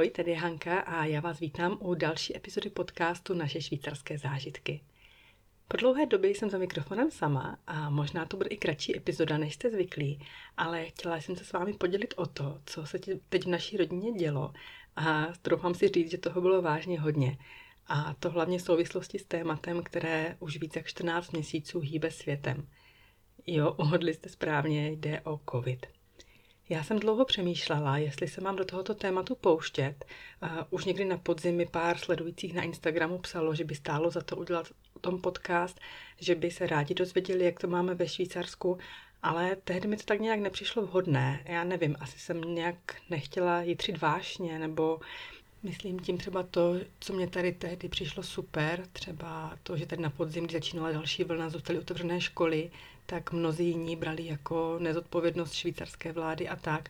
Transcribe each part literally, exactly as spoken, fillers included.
Ahoj, tady je Hanka a já vás vítám u další epizody podcastu Naše švýcarské zážitky. Po dlouhé době jsem za mikrofonem sama a možná to bude i kratší epizoda, než jste zvyklí, ale chtěla jsem se s vámi podělit o to, co se teď v naší rodině dělo a doufám si říct, že toho bylo vážně hodně. A to hlavně v souvislosti s tématem, které už víc jak čtrnáct měsíců hýbe světem. Jo, uhodli jste správně, jde o COVID. Já jsem dlouho přemýšlela, jestli se mám do tohoto tématu pouštět. Uh, už někdy na podzim mi pár sledujících na Instagramu psalo, že by stálo za to udělat o tom podcast, že by se rádi dozvěděli, jak to máme ve Švýcarsku, ale tehdy mi to tak nějak nepřišlo vhodné. Já nevím, asi jsem nějak nechtěla jitřit vášně, nebo myslím tím třeba to, co mě tady tehdy přišlo super, třeba to, že tady na podzim, když začínala další vlna, zůstaly otevřené školy, tak mnozí jiní brali jako nezodpovědnost švýcarské vlády a tak.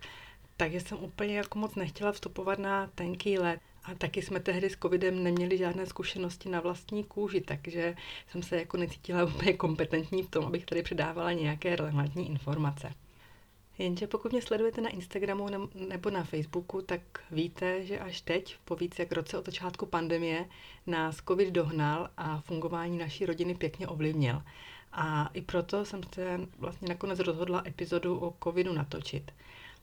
Takže jsem úplně jako moc nechtěla vstupovat na tenký led. A taky jsme tehdy s covidem neměli žádné zkušenosti na vlastní kůži, takže jsem se jako necítila úplně kompetentní v tom, abych tady předávala nějaké relevantní informace. Jenže pokud mě sledujete na Instagramu nebo na Facebooku, tak víte, že až teď, po víc jak roce od začátku pandemie, nás covid dohnal a fungování naší rodiny pěkně ovlivnil. A i proto jsem se vlastně nakonec rozhodla epizodu o covidu natočit.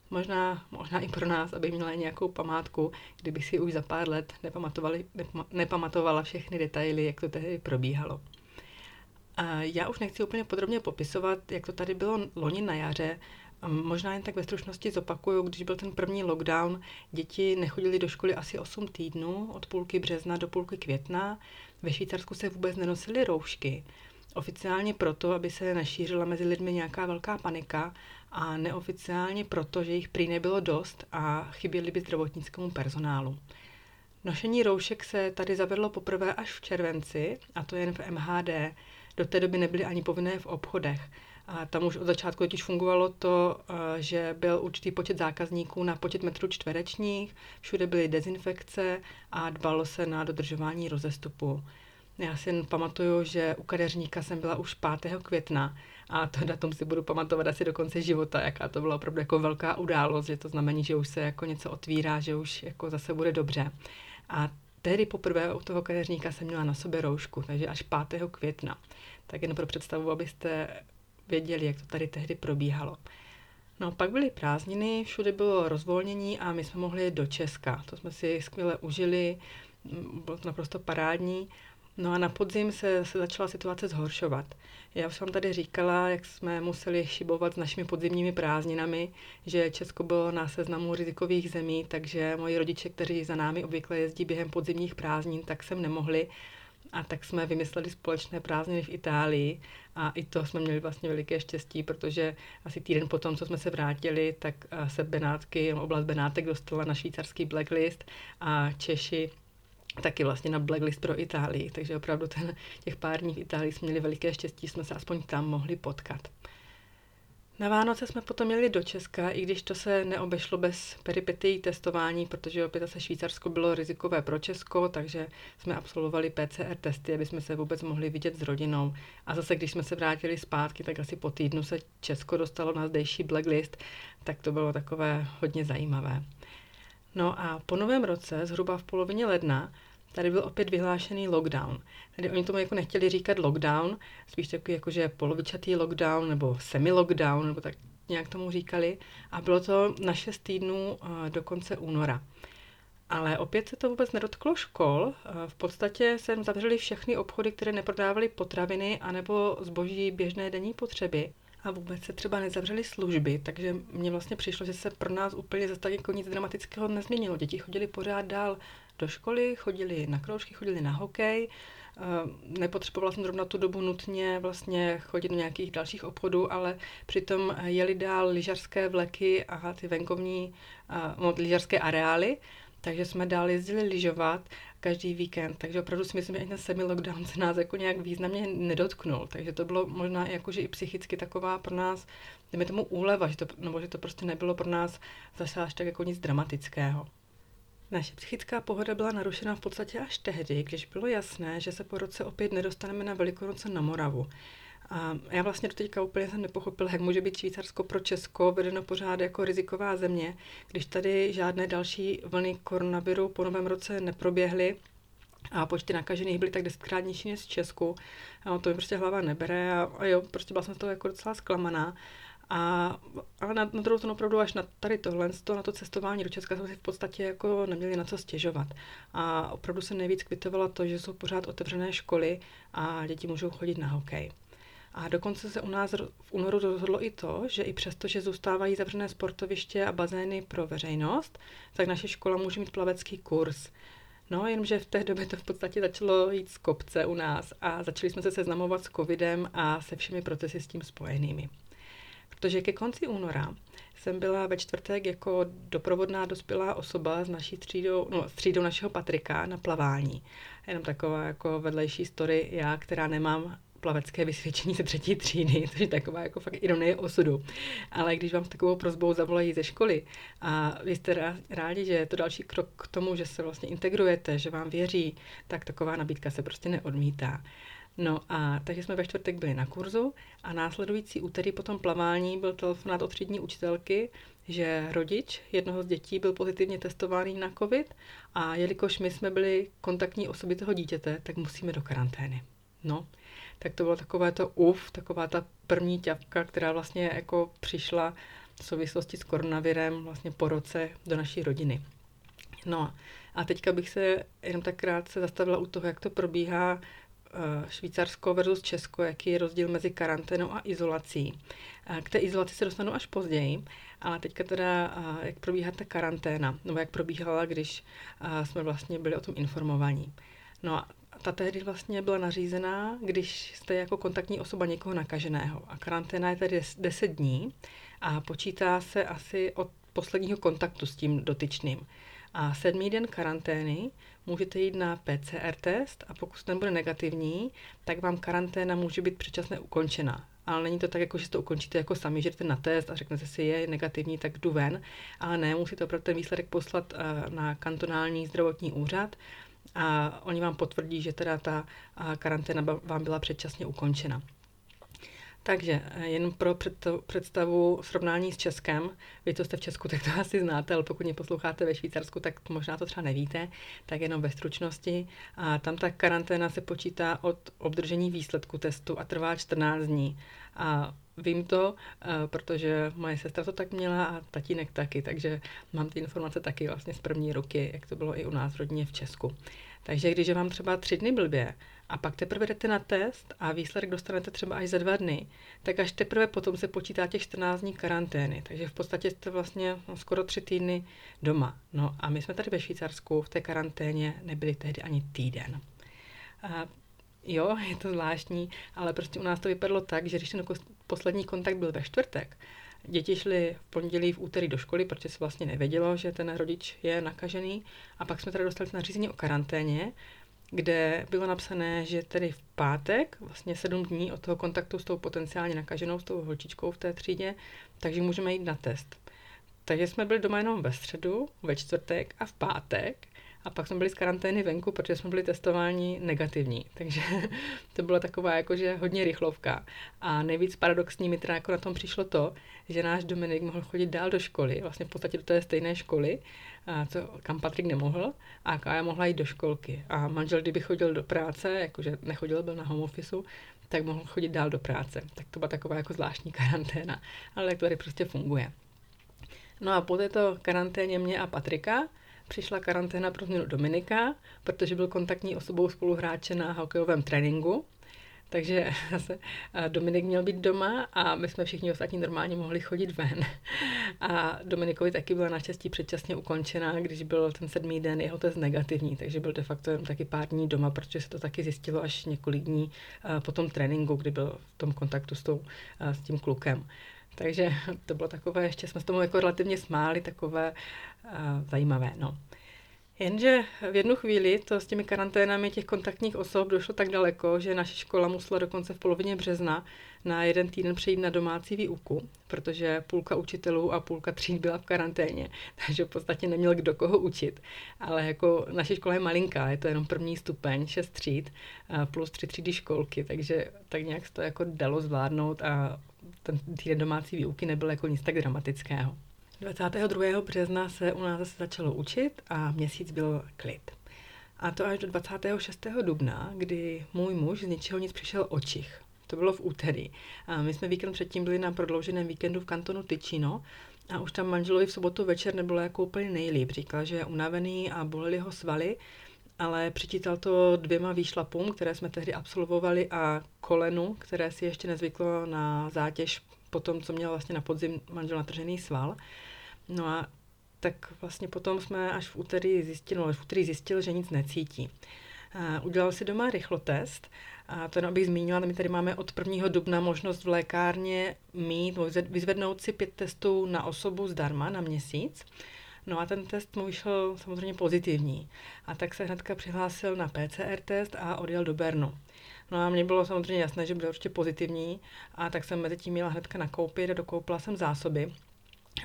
Možná, možná i pro nás, aby měla nějakou památku, kdybych si už za pár let nepamatovala všechny detaily, jak to tehdy probíhalo. A já už nechci úplně podrobně popisovat, jak to tady bylo loni na jaře. Možná jen tak ve stručnosti zopakuju, když byl ten první lockdown, děti nechodily do školy asi osm týdnů, od půlky března do půlky května. Ve Švýcarsku se vůbec nenosily roušky. Oficiálně proto, aby se nešířila mezi lidmi nějaká velká panika a neoficiálně proto, že jich prý nebylo dost a chyběly by zdravotnickému personálu. Nošení roušek se tady zavedlo poprvé až v červenci, a to jen v em há dé. Do té doby nebyly ani povinné v obchodech. A tam už od začátku totiž fungovalo to, že byl určitý počet zákazníků na počet metrů čtverečních, všude byly dezinfekce a dbalo se na dodržování rozestupu. Já si jen pamatuju, že u kadeřníka jsem byla už pátého května a to datum si budu pamatovat asi do konce života, jaká to byla opravdu jako velká událost, že to znamení, že už se jako něco otvírá, že už jako zase bude dobře. A tehdy poprvé u toho kadeřníka jsem měla na sobě roušku, takže až pátého května. Tak jen pro představu, abyste věděli, jak to tady tehdy probíhalo. No pak byly prázdniny, všude bylo rozvolnění a my jsme mohli jít do Česka. To jsme si skvěle užili, bylo to naprosto parádní. No a na podzim se, se začala situace zhoršovat. Já už vám tady říkala, jak jsme museli šibovat s našimi podzimními prázdninami, že Česko bylo na seznamu rizikových zemí, takže moji rodiče, kteří za námi obvykle jezdí během podzimních prázdnin, tak sem nemohli. A tak jsme vymysleli společné prázdniny v Itálii a i to jsme měli vlastně veliké štěstí, protože asi týden potom, co jsme se vrátili, tak se Benátky, oblast Benátek dostala na švýcarský blacklist a Češi taky vlastně na blacklist pro Itálii, takže opravdu ten, těch pár dní v Itálii jsme měli veliké štěstí, jsme se aspoň tam mohli potkat. Na Vánoce jsme potom jeli do Česka, i když to se neobešlo bez peripetií testování, protože opět zase Švýcarsko bylo rizikové pro Česko, takže jsme absolvovali pé cé er testy, aby jsme se vůbec mohli vidět s rodinou. A zase, když jsme se vrátili zpátky, tak asi po týdnu se Česko dostalo na zdejší blacklist, tak to bylo takové hodně zajímavé. No a po novém roce, zhruba v polovině ledna, tady byl opět vyhlášený lockdown. Tady oni tomu jako nechtěli říkat lockdown, spíš takový jakože polovičatý lockdown nebo semi-lockdown, nebo tak nějak tomu říkali. A bylo to na šest týdnů do konce února. Ale opět se to vůbec nedotklo škol. V podstatě se zavřely všechny obchody, které neprodávaly potraviny anebo zboží běžné denní potřeby. A vůbec se třeba nezavřely služby, takže mně vlastně přišlo, že se pro nás úplně zase tak jako nic dramatického nezměnilo. Děti chodili pořád dál do školy, chodili na kroužky, chodili na hokej. Nepotřebovala jsem zrovna tu dobu nutně vlastně chodit do nějakých dalších obchodů, ale přitom jeli dál lyžařské vleky a ty venkovní no, lyžařské areály, takže jsme dál jezdili lyžovat každý víkend, takže opravdu si myslím, že i ten semi-lockdown se nás jako nějak významně nedotknul, takže to bylo možná jakože i psychicky taková pro nás, dejme tomu úleva, že to, nebo že to prostě nebylo pro nás zase až tak jako nic dramatického. Naše psychická pohoda byla narušena v podstatě až tehdy, když bylo jasné, že se po roce opět nedostaneme na Velikonoce na Moravu. A já vlastně do teďka úplně jsem nepochopila, jak může být Švýcarsko pro Česko vedeno pořád jako riziková země, když tady žádné další vlny koronaviru po novém roce neproběhly a počty nakažených byly tak desetkrát nižší než v Česku. A to mi prostě hlava nebere a, a jo, prostě byla jsem z toho jako docela zklamaná. A, ale na, na druhou stranu opravdu až na tady tohle, na to cestování do Česka jsme si v podstatě jako neměli na co stěžovat. A opravdu se nejvíc kvitovala to, že jsou pořád otevřené školy a děti můžou chodit na hokej. A dokonce se u nás v únoru rozhodlo i to, že i přesto, že zůstávají zavřené sportoviště a bazény pro veřejnost, tak naše škola může mít plavecký kurz. No, jenomže v té době to v podstatě začalo jít z kopce u nás a začali jsme se seznamovat s covidem a se všemi procesy s tím spojenými. Protože ke konci února jsem byla ve čtvrtek jako doprovodná dospělá osoba s naší třídou, no, s třídou našeho Patrika na plavání. Jenom taková jako vedlejší story já, která nemám plavecké vysvědčení ze třetí třídy, což je taková jako fakt ironie osudu. Ale když vám s takovou prosbou zavolají ze školy a vy jste rádi, že je to další krok k tomu, že se vlastně integrujete, že vám věří, tak taková nabídka se prostě neodmítá. No a takže jsme ve čtvrtek byli na kurzu a následující úterý po tom plavání byl telefonát od třídní učitelky, že rodič jednoho z dětí byl pozitivně testovaný na covid a jelikož my jsme byli kontaktní osoby toho dítěte, tak musíme do karantény. No, tak to bylo takové to uf, taková ta první ťapka, která vlastně jako přišla v souvislosti s koronavirem vlastně po roce do naší rodiny. No a teďka bych se jenom tak krátce zastavila u toho, jak to probíhá Švýcarsko versus Česko, jaký je rozdíl mezi karanténou a izolací. K té izolaci se dostanu až později, ale teďka teda, jak probíhá ta karanténa, nebo jak probíhala, když jsme vlastně byli o tom informovaní. No a ta tehdy vlastně byla nařízená, když jste jako kontaktní osoba někoho nakaženého. A karanténa je tedy deset dní a počítá se asi od posledního kontaktu s tím dotyčným. A sedmý den karantény můžete jít na P C R test a pokud ten bude negativní, tak vám karanténa může být předčasně ukončena. Ale není to tak, jako, že to ukončíte jako sami, že jdete na test a řeknete si, je negativní, tak jdu ven. Ale ne, musíte opravdu ten výsledek poslat na kantonální zdravotní úřad a oni vám potvrdí, že teda ta karanténa vám byla předčasně ukončena. Takže jen pro představu srovnání s Českem, vy to jste v Česku, tak to asi znáte, ale pokud mě posloucháte ve Švýcarsku, tak možná to třeba nevíte, tak jenom ve stručnosti. A tam ta karanténa se počítá od obdržení výsledku testu a trvá čtrnáct dní. A vím to, protože moje sestra to tak měla a tatínek taky, takže mám ty informace taky vlastně z první ruky, jak to bylo i u nás v rodině v Česku. Takže když je vám třeba tři dny blbě a pak teprve jdete na test a výsledek dostanete třeba až za dva dny, tak až teprve potom se počítá těch čtrnáct dní karantény. Takže v podstatě jste vlastně skoro tři týdny doma. No a my jsme tady ve Švýcarsku v té karanténě nebyli tehdy ani týden. A jo, je to zvláštní, ale prostě u nás to vypadlo tak, že když ten poslední kontakt byl ve čtvrtek, děti šly v pondělí, v úterý do školy, protože se vlastně nevědělo, že ten rodič je nakažený. A pak jsme teda dostali nařízení o karanténě, kde bylo napsané, že tedy v pátek, vlastně sedm dní od toho kontaktu s tou potenciálně nakaženou, s tou holčičkou v té třídě, takže můžeme jít na test. Takže jsme byli doma jenom ve středu, ve čtvrtek a v pátek. A pak jsme byli z karantény venku, protože jsme byli testováni negativní. Takže to byla taková jakože hodně rychlovka. A nejvíc paradoxní mi teda jako na tom přišlo to, že náš Dominik mohl chodit dál do školy, vlastně v podstatě do té stejné školy, co, kam Patrik nemohl, a Kája mohla jít do školky. A manžel, kdyby chodil do práce, jakože nechodil, byl na home officeu, tak mohl chodit dál do práce. Tak to byla taková jako zvláštní karanténa, ale jak to tady prostě funguje. No a po této karanténě mě a Patrika přišla karanténa pro změnu Dominika, protože byl kontaktní osobou spoluhráče na hokejovém tréninku. Takže zase Dominik měl být doma a my jsme všichni ostatní normálně mohli chodit ven. A Dominikovi taky byla naštěstí předčasně ukončena, když byl ten sedmý den jeho test negativní, takže byl de facto jen taky pár dní doma, protože se to taky zjistilo až několik dní po tom tréninku, kdy byl v tom kontaktu s, tou, s tím klukem. Takže to bylo takové, ještě jsme s tomu jako relativně smáli, takové uh, zajímavé, no. Jenže v jednu chvíli to s těmi karanténami těch kontaktních osob došlo tak daleko, že naše škola musela dokonce v polovině března na jeden týden přejít na domácí výuku, protože půlka učitelů a půlka tříd byla v karanténě, takže v podstatě neměl kdo koho učit. Ale jako naše škola je malinká, je to jenom první stupeň, šest tříd plus tři třídy školky, takže tak nějak to jako dalo zvládnout a ten týden domácí výuky nebyl jako nic tak dramatického. dvacátého druhého března se u nás zase začalo učit a měsíc byl klid. A to až do dvacátého šestého dubna, kdy můj muž z ničeho nic přišel o čich. To bylo v úterý. A my jsme víkend předtím byli na prodlouženém víkendu v kantonu Ticino a už tam manželovi v sobotu večer nebylo jako úplně nejlíp. Říkal, že je unavený a bolely ho svaly, ale přičítal to dvěma výšlapům, které jsme tehdy absolvovali, a kolenu, které si ještě nezvyklo na zátěž po tom, co měl vlastně na podzim manžel natržený sval. No a tak vlastně potom jsme až v úterý zjistili, no, v úterý zjistil, že nic necítí. A udělal si doma rychlotest, a to jenom abych zmínila, my tady máme od prvního dubna možnost v lékárně mít, vyzvednout si pět testů na osobu zdarma na měsíc. No a ten test mu vyšel samozřejmě pozitivní. A tak se hnedka přihlásil na P C R test a odjel do Bernu. No a mně bylo samozřejmě jasné, že byl určitě pozitivní, a tak jsem mezi tím měla hnedka nakoupit a dokoupila jsem zásoby.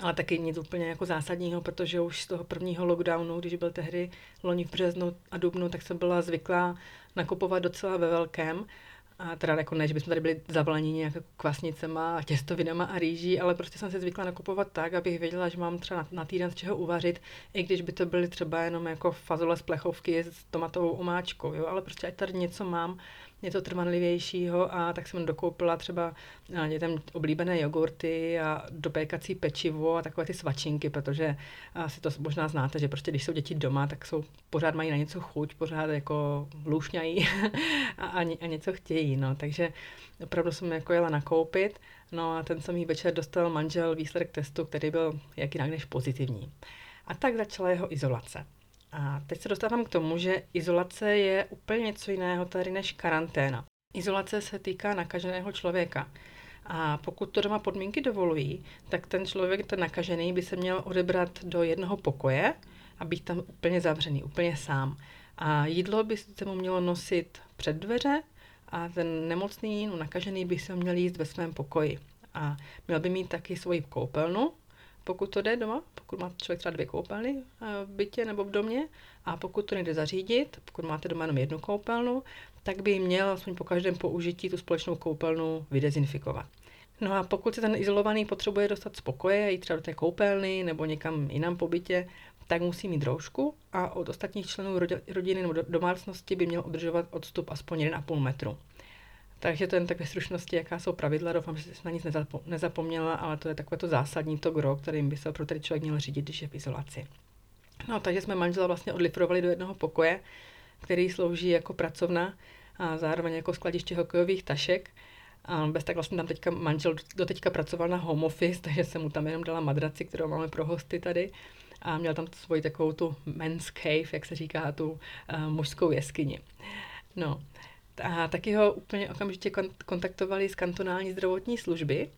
Ale taky nic úplně jako zásadního, protože už z toho prvního lockdownu, když byl tehdy loni v březnu a dubnu, tak jsem byla zvyklá nakupovat docela ve velkém. A teda jako ne, že bychom tady byli zavaleni nějak kvasnicema, těstovinama a rýží, ale prostě jsem se zvykla nakupovat tak, abych věděla, že mám třeba na týden z čeho uvařit, i když by to byly třeba jenom jako fazole z plechovky s tomatovou omáčkou, jo, ale prostě ať tady něco mám, něco trvanlivějšího, a tak jsem dokoupila třeba dětem oblíbené jogurty a dopékací pečivo a takové ty svačinky, protože asi to možná znáte, že prostě když jsou děti doma, tak jsou, pořád mají na něco chuť, pořád jako lušňají a, a, a něco chtějí, no, takže opravdu jsem jako jela nakoupit, no a ten samý večer dostal manžel výsledek testu, který byl jak jinak než pozitivní. A tak začala jeho izolace. A teď se dostávám k tomu, že izolace je úplně něco jiného tady než karanténa. Izolace se týká nakaženého člověka. A pokud to doma podmínky dovolují, tak ten člověk, ten nakažený, by se měl odebrat do jednoho pokoje a být tam úplně zavřený, úplně sám. A jídlo by se mu mělo nosit před dveře a ten nemocný, no, nakažený by se měl jíst ve svém pokoji. A měl by mít taky svoji koupelnu, pokud to jde doma, pokud má člověk třeba dvě koupelny v bytě nebo v domě, a pokud to nejde zařídit, pokud máte doma jenom jednu koupelnu, tak by měl aspoň po každém použití tu společnou koupelnu vydezinfikovat. No a pokud se ten izolovaný potřebuje dostat z pokoje, jít třeba do té koupelny nebo někam jinam po bytě, tak musí mít roušku a od ostatních členů rodiny nebo domácnosti by měl udržovat odstup aspoň jeden a půl metru. Takže to jen tak ve stručnosti, jaká jsou pravidla, doufám, že jsi na nic nezapo- nezapomněla, ale to je takové to zásadní, to gro, kterým by se pro tady člověk měl řídit, když je v izolaci. No, takže jsme manžela vlastně odlifrovali do jednoho pokoje, který slouží jako pracovna a zároveň jako skladiště hokejových tašek. A bez tak vlastně tam teďka manžel doteďka pracoval na home office, takže jsem mu tam jenom dala madraci, kterou máme pro hosty tady. A měl tam svoji takovou tu men's cave, jak se říká, tu uh, mužskou jeskyni. No. A taky ho úplně okamžitě kontaktovali z kantonální zdravotní služby,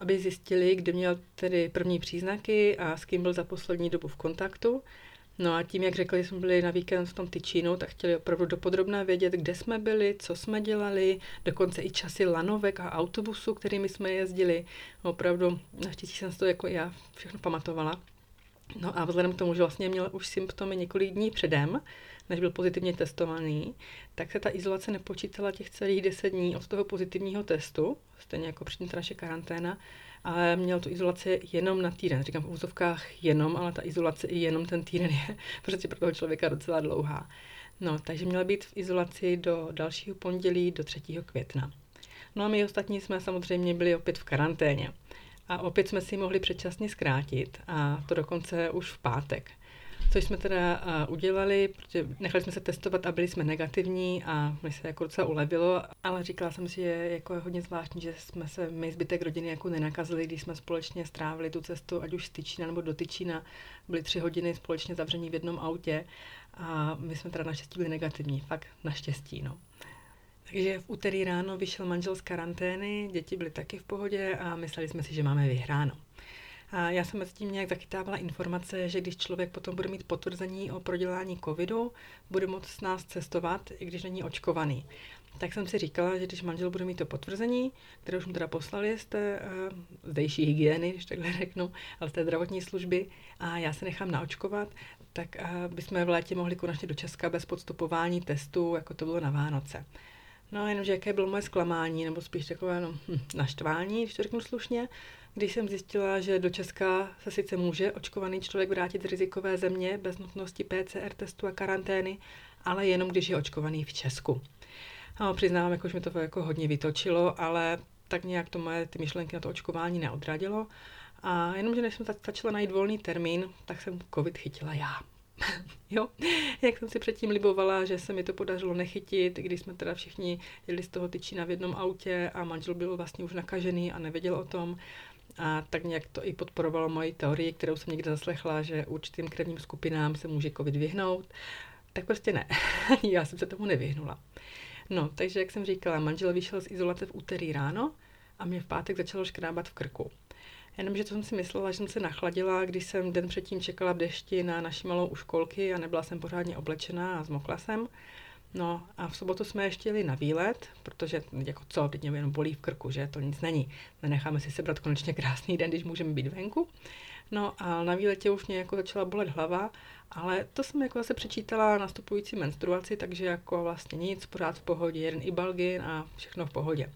aby zjistili, kde měl tedy první příznaky a s kým byl za poslední dobu v kontaktu. No a tím, jak řekli, jsme byli na víkend v tom Tyčínu, tak chtěli opravdu dopodrobna vědět, kde jsme byli, co jsme dělali, dokonce i časy lanovek a autobusů, kterými jsme jezdili. Opravdu naštěstí jsem to jako já všechno pamatovala. No a vzhledem k tomu, že vlastně měl už symptomy několik dní předem, než byl pozitivně testovaný, tak se ta izolace nepočítala těch celých deset dní od toho pozitivního testu, stejně jako předtím ta naše karanténa, ale měl tu izolaci jenom na týden. Říkám v úzovkách jenom, ale ta izolace i jenom ten týden je prostě pro toho člověka docela dlouhá. No, takže měl být v izolaci do dalšího pondělí, do třetího května. No a my ostatní jsme samozřejmě byli opět v karanténě. A opět jsme si ji mohli předčasně zkrátit, a to dokonce už v pátek. Což jsme teda udělali, protože nechali jsme se testovat a byli jsme negativní a mi se jako docela ulevilo, ale říkala jsem si, že je jako hodně zvláštní, že jsme se my zbytek rodiny jako nenakazili, když jsme společně strávili tu cestu, ať už z Tyčína nebo do Tyčína, byly tři hodiny společně zavření v jednom autě a my jsme teda naštěstí byli negativní, fakt naštěstí, no. Takže v úterý ráno vyšel manžel z karantény, děti byly taky v pohodě a mysleli jsme si, že máme vyhráno. A já jsem mezi tím nějak zachytávala informace, že když člověk potom bude mít potvrzení o prodělání covidu, bude moct s nás cestovat, i když není očkovaný. Tak jsem si říkala, že když manžel bude mít to potvrzení, které už mu teda poslali z té uh, zdejší hygieny, když takhle řeknu, ale z té zdravotní služby, a já se nechám naočkovat, tak uh, bychom v létě mohli konečně do Česka bez podstupování testů, jako to bylo na Vánoce. No jenomže jaké bylo moje zklamání, nebo spíš takové no, hm, naštvání, když to řeknu slušně, když jsem zjistila, že do Česka se sice může očkovaný člověk vrátit z rizikové země bez nutnosti P C R testu a karantény, ale jenom když je očkovaný v Česku. No, přiznávám, jako už mi to jako hodně vytočilo, ale tak nějak to moje ty myšlenky na to očkování neodradilo. A jenomže než jsem začala najít volný termín, tak jsem covid chytila já. Jo, jak jsem si předtím libovala, že se mi to podařilo nechytit, když jsme teda všichni jeli z toho Tyčína v jednom autě a manžel byl vlastně už nakažený a nevěděl o tom. A tak nějak to i podporovalo moji teorii, kterou jsem někde zaslechla, že určitým krevním skupinám se může covid vyhnout. Tak prostě ne, já jsem se tomu nevyhnula. No, takže jak jsem říkala, manžel vyšel z izolace v úterý ráno a mě v pátek začalo škrábat v krku. Jenomže to jsem si myslela, že jsem se nachladila, když jsem den předtím čekala v dešti na naši malou u školky a nebyla jsem pořádně oblečená a zmokla jsem. No a v sobotu jsme ještě jeli na výlet, protože jako co, teď mě jenom bolí v krku, že to nic není. Nenecháme si sebrat konečně krásný den, když můžeme být venku. No a na výletě už mě jako začala bolet hlava, ale to jsem jako zase přečítala nastupující menstruaci, takže jako vlastně nic, pořád v pohodě, jeden Ibalgin a všechno v pohodě.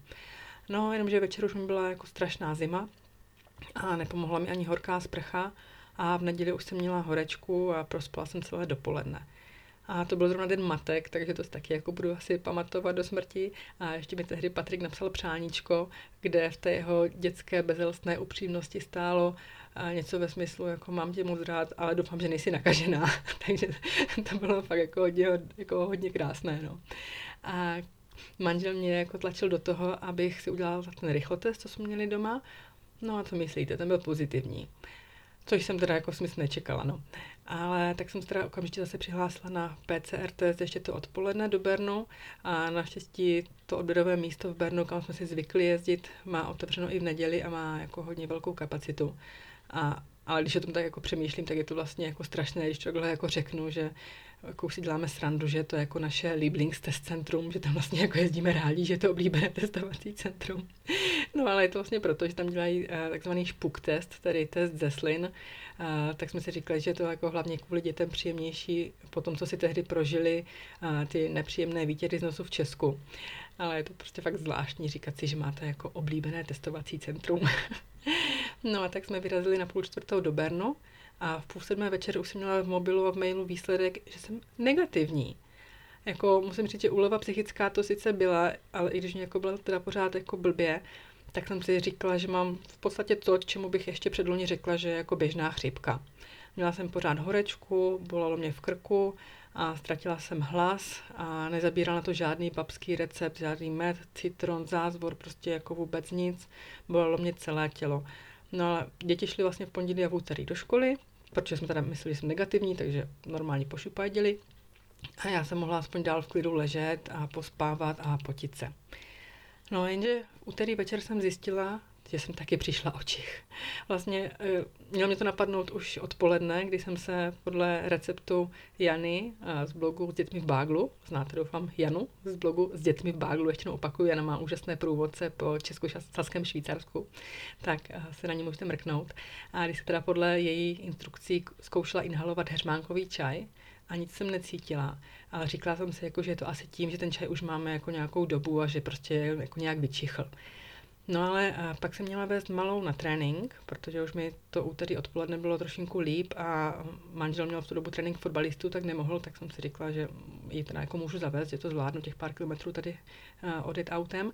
No jenomže večer už mi byla jako strašná zima a nepomohla mi ani horká sprcha a v neděli už jsem měla horečku a prospala jsem celé dopoledne. A to byl zrovna den matek, takže to taky jako budu asi pamatovat do smrti. A ještě mi tehdy Patrik napsal přáníčko, kde v té jeho dětské bezelstné upřímnosti stálo něco ve smyslu, jako mám tě moc rád, ale doufám, že nejsi nakažená. Takže to bylo fakt jako hodně, jako hodně krásné. No. A manžel mě jako tlačil do toho, abych si udělala ten rychlotest, co jsme měli doma. No a co myslíte, ten byl pozitivní. Což jsem teda jako smysl nečekala, no. Ale tak jsem se teda okamžitě zase přihlásila na P C R test ještě to odpoledne do Bernu a naštěstí to odběrové místo v Bernu, kam jsme si zvykli jezdit, má otevřeno i v neděli a má jako hodně velkou kapacitu. A, ale když o tom tak jako přemýšlím, tak je to vlastně jako strašné, když tohle jako řeknu, že jako si děláme srandu, že to je jako naše Lieblings test centrum, že tam vlastně jako jezdíme rádi, že je to oblíbené testovací centrum. No ale je to vlastně proto, že tam dělají uh, takzvaný špuk test, tedy test ze slin, uh, tak jsme si říkali, že je to jako hlavně kvůli dětem příjemnější po tom, co si tehdy prožili uh, ty nepříjemné výtěry z nosu v Česku. Ale je to prostě fakt zvláštní říkat si, že máte jako oblíbené testovací centrum. No a tak jsme vyrazili na půl čtvrtou do Bernu a v půl sedmé večer už jsem měla v mobilu a v mailu výsledek, že jsem negativní. Jako musím říct, že úleva psychická to sice byla, ale i když mě jako byla teda pořád jako blbě, tak jsem si říkala, že mám v podstatě to, čemu bych ještě předloni řekla, že je jako běžná chřipka. Měla jsem pořád horečku, bolelo mě v krku a ztratila jsem hlas a nezabíral na to žádný babský recept, žádný med, citron, zázvor, prostě jako vůbec nic. Bolelo mě celé tělo. No ale děti šly vlastně v pondělí a v úterý do školy, protože jsme teda mysleli, že jsem negativní, takže normálně pošupajdili. A já jsem mohla aspoň dál v klidu ležet a pospávat a potit se. No jenže v úterý večer jsem zjistila, že jsem taky přišla o čich. Vlastně mělo mě to napadnout už odpoledne, kdy jsem se podle receptu Jany z blogu s dětmi v Báglu, znáte doufám Janu z blogu s dětmi v Báglu, ještě opakuju, Jana má úžasné průvodce po česko-saském Švýcarsku, tak se na ně můžete mrknout. A když se teda podle její instrukcí zkoušela inhalovat heřmánkový čaj, a nic jsem necítila, ale říkala jsem si, jako, že je to asi tím, že ten čaj už máme jako nějakou dobu a že prostě jako nějak vyčichl. No ale pak jsem měla vést malou na trénink, protože už mi to úterý odpoledne bylo trošinku líp a manžel měl v tu dobu trénink fotbalistů, tak nemohl, tak jsem si říkala, že ji teda jako můžu zavést, že to zvládnu těch pár kilometrů tady odjet autem.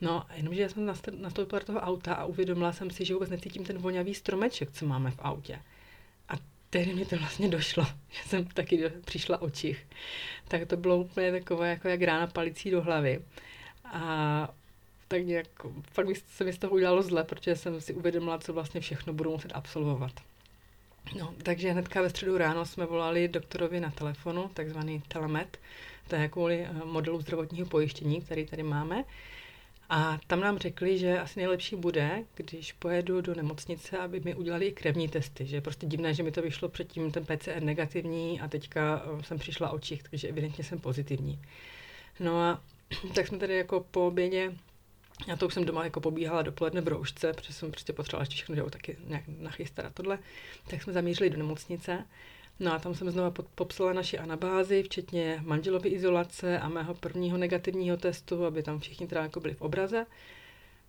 No jenomže já jsem nastoupila do toho auta a uvědomila jsem si, že vůbec necítím ten voňavý stromeček, co máme v autě. Tehdy mi to vlastně došlo, že jsem taky do, přišla o čich. Tak to bylo úplně takové, jako jak rána palicí do hlavy. A tak nějak, fakt se mi z toho udělalo zle, protože jsem si uvědomila, co vlastně všechno budu muset absolvovat. No, takže hnedka ve středu ráno jsme volali doktorovi na telefonu, takzvaný telemed, to je kvůli modelu zdravotního pojištění, který tady máme. A tam nám řekli, že asi nejlepší bude, když pojedu do nemocnice, aby mi udělali krevní testy. Že je prostě divné, že mi to vyšlo předtím ten P C R negativní a teďka jsem přišla o čich, takže evidentně jsem pozitivní. No a tak jsme tady jako po obědě, já to už jsem doma jako pobíhala dopoledne v roušce, protože jsem prostě potřebovala ještě všechno dělat taky nějak nachystat a tohle, tak jsme zamířili do nemocnice. No a tam jsem znova popsala naši anabázi, včetně manželovy izolace a mého prvního negativního testu, aby tam všichni teda jako byli v obraze.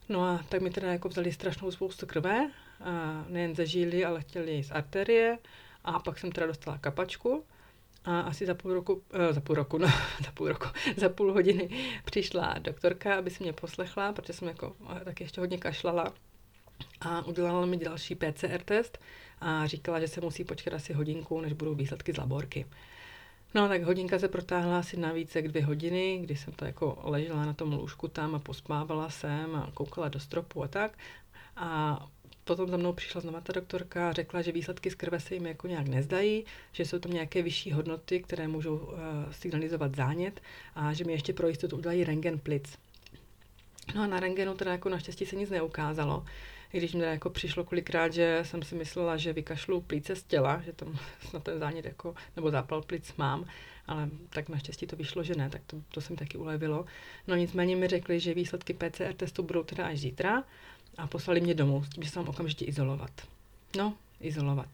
No a tak mi teda jako vzali strašnou spoustu krve, a nejen ze žíly, ale chtěli z arterie a pak jsem teda dostala kapačku a asi za půl roku, eh, za půl roku, no, za půl roku, za půl hodiny přišla doktorka, aby se mě poslechla, protože jsem jako taky ještě hodně kašlala. A udělala mi další P C R test a říkala, že se musí počkat asi hodinku, než budou výsledky z laborky. No tak hodinka se protáhla asi na více jak dvě hodiny, kdy jsem to jako ležela na tom lůžku tam a pospávala jsem a koukala do stropu a tak. A potom za mnou přišla znova ta doktorka a řekla, že výsledky z krve se jim jako nějak nezdají, že jsou tam nějaké vyšší hodnoty, které můžou uh, signalizovat zánět a že mi ještě pro jistotu udělají rentgen plic. No a na rentgenu teda jako naštěstí se nic neukázalo, i když mi teda jako přišlo kolikrát, že jsem si myslela, že vykašlu plíce z těla, že tam snad ten zánět jako, nebo zápal plic mám, ale tak naštěstí to vyšlo, že ne, tak to, to se mi taky ulevilo. No nicméně mi řekli, že výsledky P C R testu budou teda až zítra a poslali mě domů, s tím, že se mám okamžitě izolovat. No, izolovat.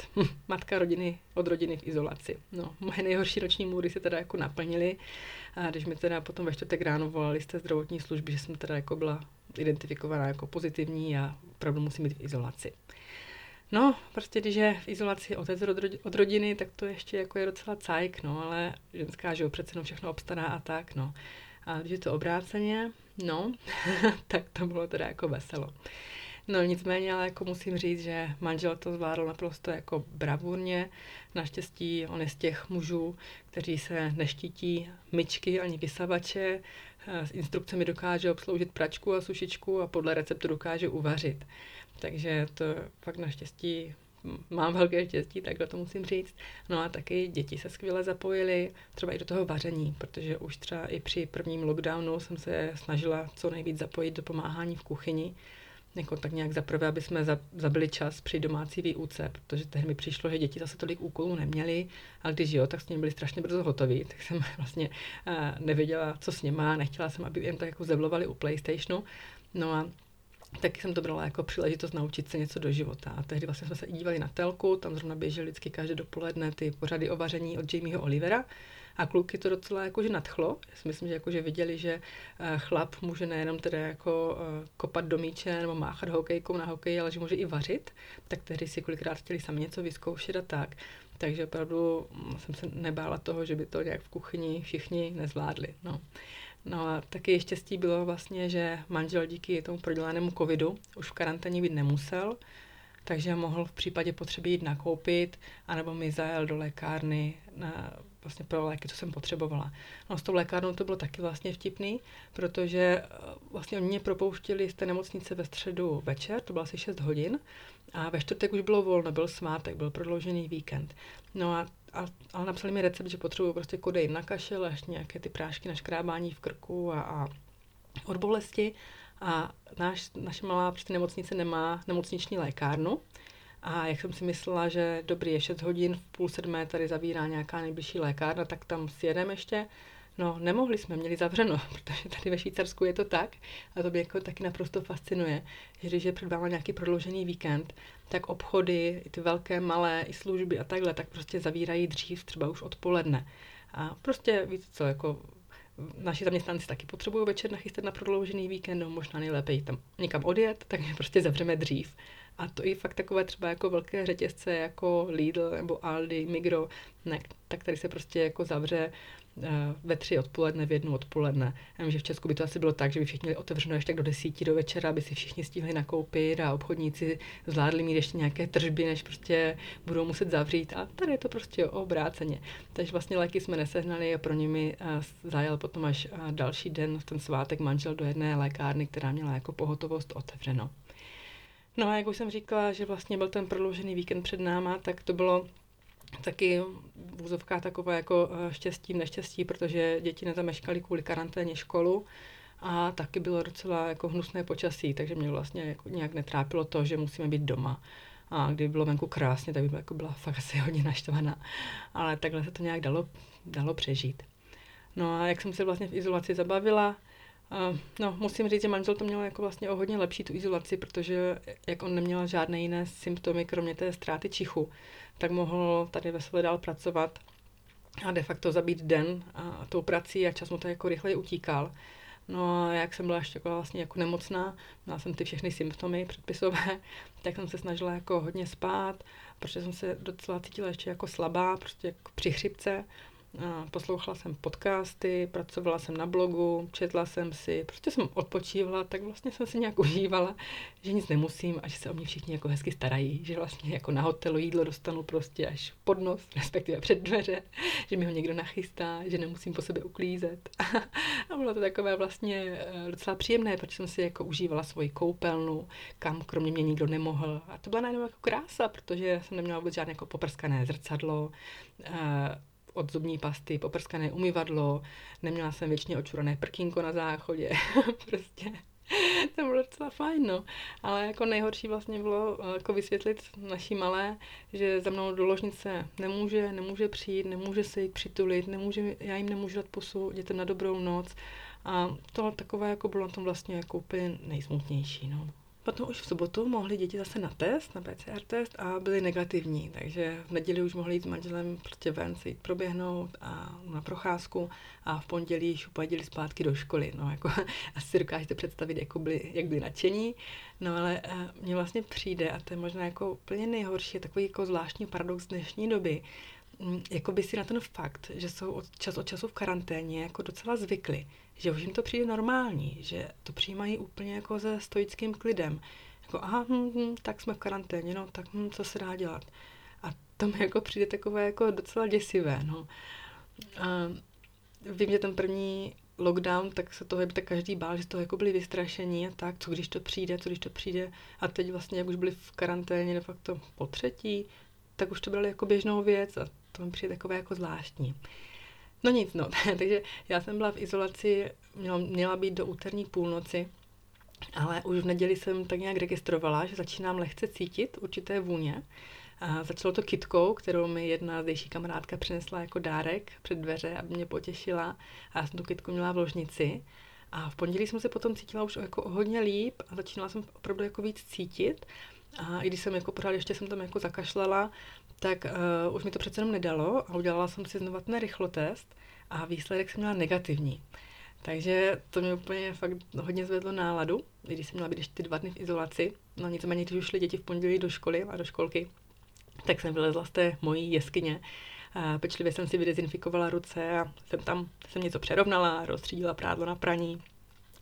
Matka rodiny od rodiny v izolaci. No, moje nejhorší roční můry se teda jako naplnily, a když mi teda potom ve čtvrtek ráno volali z té zdravotní služby, že jsem teda jako byla identifikovaná jako pozitivní a opravdu musím být v izolaci. No, prostě když je v izolaci otec od rodiny, tak to ještě jako je docela cajk, no, ale ženská, že jo, přece jenom všechno obstará a tak, no. A když je to obráceně, no, tak to bylo teda jako veselo. No nicméně, ale jako musím říct, že manžel to zvládl naprosto jako bravurně. Naštěstí on je z těch mužů, kteří se neštítí myčky ani vysavače. S instrukcemi dokáže obsloužit pračku a sušičku a podle receptu dokáže uvařit. Takže to fakt naštěstí, mám velké štěstí, tak to musím říct. No a taky děti se skvěle zapojily, třeba i do toho vaření, protože už třeba i při prvním lockdownu jsem se snažila co nejvíc zapojit do pomáhání v kuchyni. Jako tak nějak zaprvé, aby jsme zabili čas při domácí výuce, protože tehdy mi přišlo, že děti zase tolik úkolů neměly, ale když jo, tak s nimi byli strašně brzo hotoví, tak jsem vlastně uh, nevěděla, co s nima, nechtěla jsem, aby jen tak jako zevlovali u PlayStationu, no a taky jsem to brala jako příležitost naučit se něco do života. A tehdy vlastně jsme se i dívali na telku, tam zrovna běžely vždycky každé dopoledne ty pořady o vaření od Jamieho Olivera. A kluky to docela jakože nadchlo. Já si myslím, že jakože viděli, že chlap může nejenom teda jako kopat do míče nebo máchat hokejkou na hokeji, ale že může i vařit. Tak tehdy si kolikrát chtěli sami něco vyzkoušet a tak. Takže opravdu jsem se nebála toho, že by to nějak v kuchyni všichni nezvládli. No. No a taky štěstí bylo vlastně, že manžel díky tomu prodělanému covidu už v karanténě být nemusel, takže mohl v případě potřeby jít nakoupit, anebo mi zajel do lékárny na vlastně pro léky, co jsem potřebovala. No s tou lékárnou to bylo taky vlastně vtipný, protože vlastně oni mě propouštěli z té nemocnice ve středu večer, to bylo asi šest hodin, a ve čtvrtek už bylo volno, byl svátek, byl prodloužený víkend. No a, a, ale napsali mi recept, že potřebuju prostě kodein na kašel, ještě nějaké ty prášky na škrábání v krku a, a od bolesti. A náš, naše malá prostě nemocnice nemá nemocniční lékárnu. A jak jsem si myslela, že dobrý je šest hodin, v půl sedmé tady zavírá nějaká nejbližší lékárna, tak tam sjedeme ještě. No nemohli jsme, měli zavřeno, protože tady ve Švýcarsku je to tak. A to mě jako taky naprosto fascinuje, že když je před váma nějaký prodloužený víkend, tak obchody, i ty velké, malé, i služby a takhle, tak prostě zavírají dřív, třeba už odpoledne. A prostě víte co, jako naši zaměstnanci taky potřebují večer nachystat na prodloužený víkend, no možná nejlépe jít tam někam odjet, tak mě prostě zavřeme dřív. A to i fakt takové třeba jako velké řetězce jako Lidl nebo Aldi, Migro, ne, tak tady se prostě jako zavře uh, ve tři odpoledne, v jednu odpoledne. Já vím, že v Česku by to asi bylo tak, že by všichni měli otevřeno ještě tak do desíti do večera, aby si všichni stihli nakoupit a obchodníci zvládli mít ještě nějaké tržby, než prostě budou muset zavřít. A tady je to prostě obráceně. Takže vlastně léky jsme nesehnali a pro nimi uh, zajel potom až uh, další den v ten svátek manžel do jedné lékárny, která měla jako pohotovost otevřeno. No a jak už jsem říkala, že vlastně byl ten prodloužený víkend před náma, tak to bylo taky v úzovkách takové jako štěstí, neštěstí, protože děti nezameškaly kvůli karanténě školu. a taky bylo docela jako hnusné počasí, takže mě vlastně jako nějak netrápilo to, že musíme být doma. A kdyby bylo venku krásně, tak by jako byla fakt asi hodně naštvaná. Ale takhle se to nějak dalo, dalo přežít. No a jak jsem se vlastně v izolaci zabavila, uh, no musím říct, že manžel to měl jako vlastně o hodně lepší tu izolaci, protože jak on neměl žádné jiné symptomy, kromě té ztráty čichu, tak mohl tady veselé dál pracovat a de facto zabít den a tou prací a čas mu to jako rychleji utíkal. No a jak jsem byla ještě vlastně jako nemocná, měla jsem ty všechny symptomy předpisové, tak jsem se snažila jako hodně spát, protože jsem se docela cítila ještě jako slabá, prostě jako při chřipce. A poslouchala jsem podcasty, pracovala jsem na blogu, četla jsem si, prostě jsem odpočívala, tak vlastně jsem si nějak užívala, že nic nemusím a že se o mě všichni jako hezky starají, že vlastně jako na hotelu jídlo dostanu prostě až pod nos, respektive před dveře, že mi ho někdo nachystá, že nemusím po sobě uklízet. A bylo to takové vlastně docela příjemné, protože jsem si jako užívala svoji koupelnu, kam kromě mě nikdo nemohl. A to byla najednou jako krása, protože jsem neměla vůbec žádné jako poprskané zrcadlo, od zubní pasty, poprskané umyvadlo, neměla jsem věčně očurané prkínko na záchodě, prostě to bylo docela fajn, no. Ale jako nejhorší vlastně bylo jako vysvětlit naší malé, že za mnou do ložnice nemůže, nemůže přijít, nemůže se jít přitulit, nemůže, já jim nemůžu dát pusu, dětem na dobrou noc a tohle takové jako bylo na tom vlastně jako úplně nejsmutnější, no. Potom už v sobotu mohli děti zase na test, na P C R test a byly negativní, takže v neděli už mohli jít s manželem prostě ven se jít proběhnout a na procházku a v pondělí šupadili zpátky do školy. No jako asi si dokážete představit, jako byli, jak byli nadšení, no ale mně vlastně přijde a to je možná jako úplně nejhorší, takový jako zvláštní paradox dnešní doby, jakoby si na ten fakt, že jsou od čas od času v karanténě jako docela zvykli, že už jim to přijde normální, že to přijímají úplně jako se stoickým klidem. Jako aha, hm, hm, tak jsme v karanténě, no tak hm, co se dá dělat. A to mi jako přijde takové jako docela děsivé, no. A vím, že ten první lockdown, tak se toho tak každý bál, že z toho jako byli vystrašení a tak, co když to přijde, co když to přijde. A teď vlastně, jak už byli v karanténě de facto po třetí, tak už to brali jako běžnou věc a to mi přijde takové jako zvláštní. No nic, no. Takže já jsem byla v izolaci, měla, měla být do úterní půlnoci, ale už v neděli jsem tak nějak registrovala, že začínám lehce cítit určité vůně. A začalo to kytkou, kterou mi jedna zdejší kamarádka přinesla jako dárek před dveře, aby mě potěšila. A já jsem tu kytku měla v ložnici. A v pondělí jsem se potom cítila už jako hodně líp a začínala jsem opravdu jako víc cítit. A i když jsem jako pořád ještě jsem tam jako zakašlala, tak uh, už mi to přece jenom nedalo a udělala jsem si znovu ten rychlotest a výsledek jsem měla negativní. Takže to mě úplně fakt hodně zvedlo náladu, i když jsem měla být ještě ty dva dny v izolaci. No nicméně, když už šly děti v pondělí do školy a do školky, tak jsem vylezla z té mojí jeskyně. Uh, pečlivě jsem si vydezinfikovala ruce a jsem tam jsem něco přerovnala, rozstřídila prádlo na praní.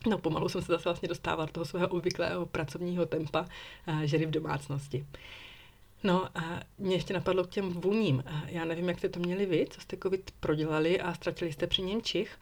No pomalu jsem se zase vlastně dostávala do toho svého obvyklého pracovního tempa uh, ženy v domácnosti. No a mě ještě napadlo k těm vůním. Já nevím, jak jste to měli vy, co jste covid prodělali a ztratili jste při něm čich,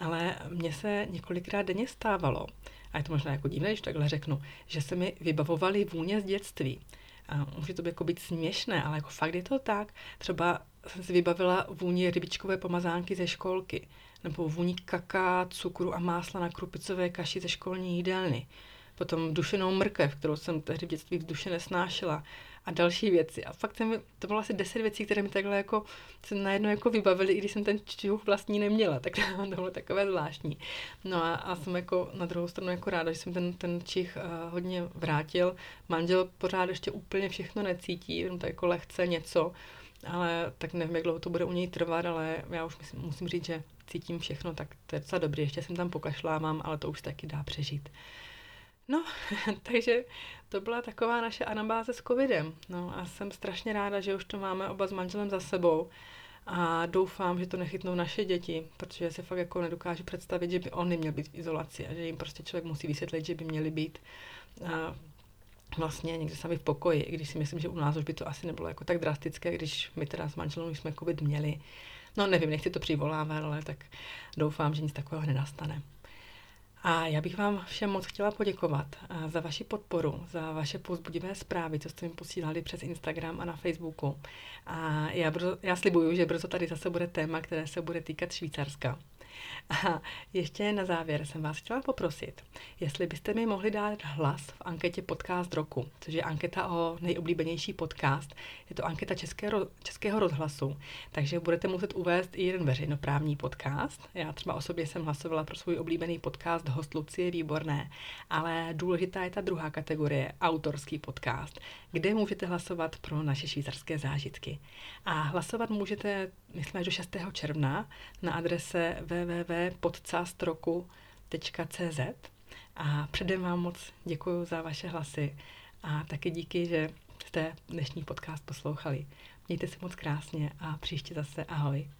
ale mně se několikrát denně stávalo, a je to možná jako divné, když takhle řeknu, že se mi vybavovaly vůně z dětství. A může to být, jako být směšné, ale jako fakt je to tak. Třeba jsem si vybavila vůni rybičkové pomazánky ze školky, nebo vůni kaká, cukru a másla na krupicové kaši ze školní jídelny. Potom dušenou mrkev, kterou jsem tehdy v dětství v duši nesnášela a další věci. A fakt jsem, to bylo asi deset věcí, které mi takhle jako se najednou jako vybavily, i když jsem ten čuch vlastní neměla, tak to bylo takové zvláštní. No a, a jsem jako na druhou stranu jako ráda, že jsem ten, ten čich uh, hodně vrátil. Manžel pořád ještě úplně všechno necítí, jenom to jako lehce něco, ale tak nevím, jak dlouho to bude u něj trvat, ale já už myslím, musím říct, že cítím všechno, tak to je docela dobrý. Ještě jsem tam pokašlávám, ale to už taky dá přežít. No, takže to byla taková naše anabáze s covidem. No a jsem strašně ráda, že už to máme oba s manželem za sebou a doufám, že to nechytnou naše děti, protože se fakt jako nedokážu představit, že by oni měli být v izolaci a že jim prostě člověk musí vysvětlit, že by měli být a vlastně někde sami v pokoji, i když si myslím, že u nás už by to asi nebylo jako tak drastické, když my teda s manželem jsme covid měli. No nevím, nechci to přivolávat, ale tak doufám, že nic takového nenastane. A já bych vám všem moc chtěla poděkovat za vaši podporu, za vaše povzbudivé zprávy, co jste mi posílali přes Instagram a na Facebooku. A já, brzo, já slibuju, že brzo tady zase bude téma, které se bude týkat Švýcarska. A ještě na závěr jsem vás chtěla poprosit, jestli byste mi mohli dát hlas v anketě Podcast Roku, což je anketa o nejoblíbenější podcast. Je to anketa Českého, Českého rozhlasu, takže budete muset uvést i jeden veřejnoprávní podcast. Já třeba osobně jsem hlasovala pro svůj oblíbený podcast Host Lucie Výborné, ale důležitá je ta druhá kategorie, autorský podcast, kde můžete hlasovat pro Naše švýcarské zážitky. A hlasovat můžete, myslím, až do šestého června na adrese w w w tečka podcast roku tečka c z a předem vám moc děkuji za vaše hlasy a taky díky, že jste dnešní podcast poslouchali. Mějte se moc krásně a příště zase ahoj.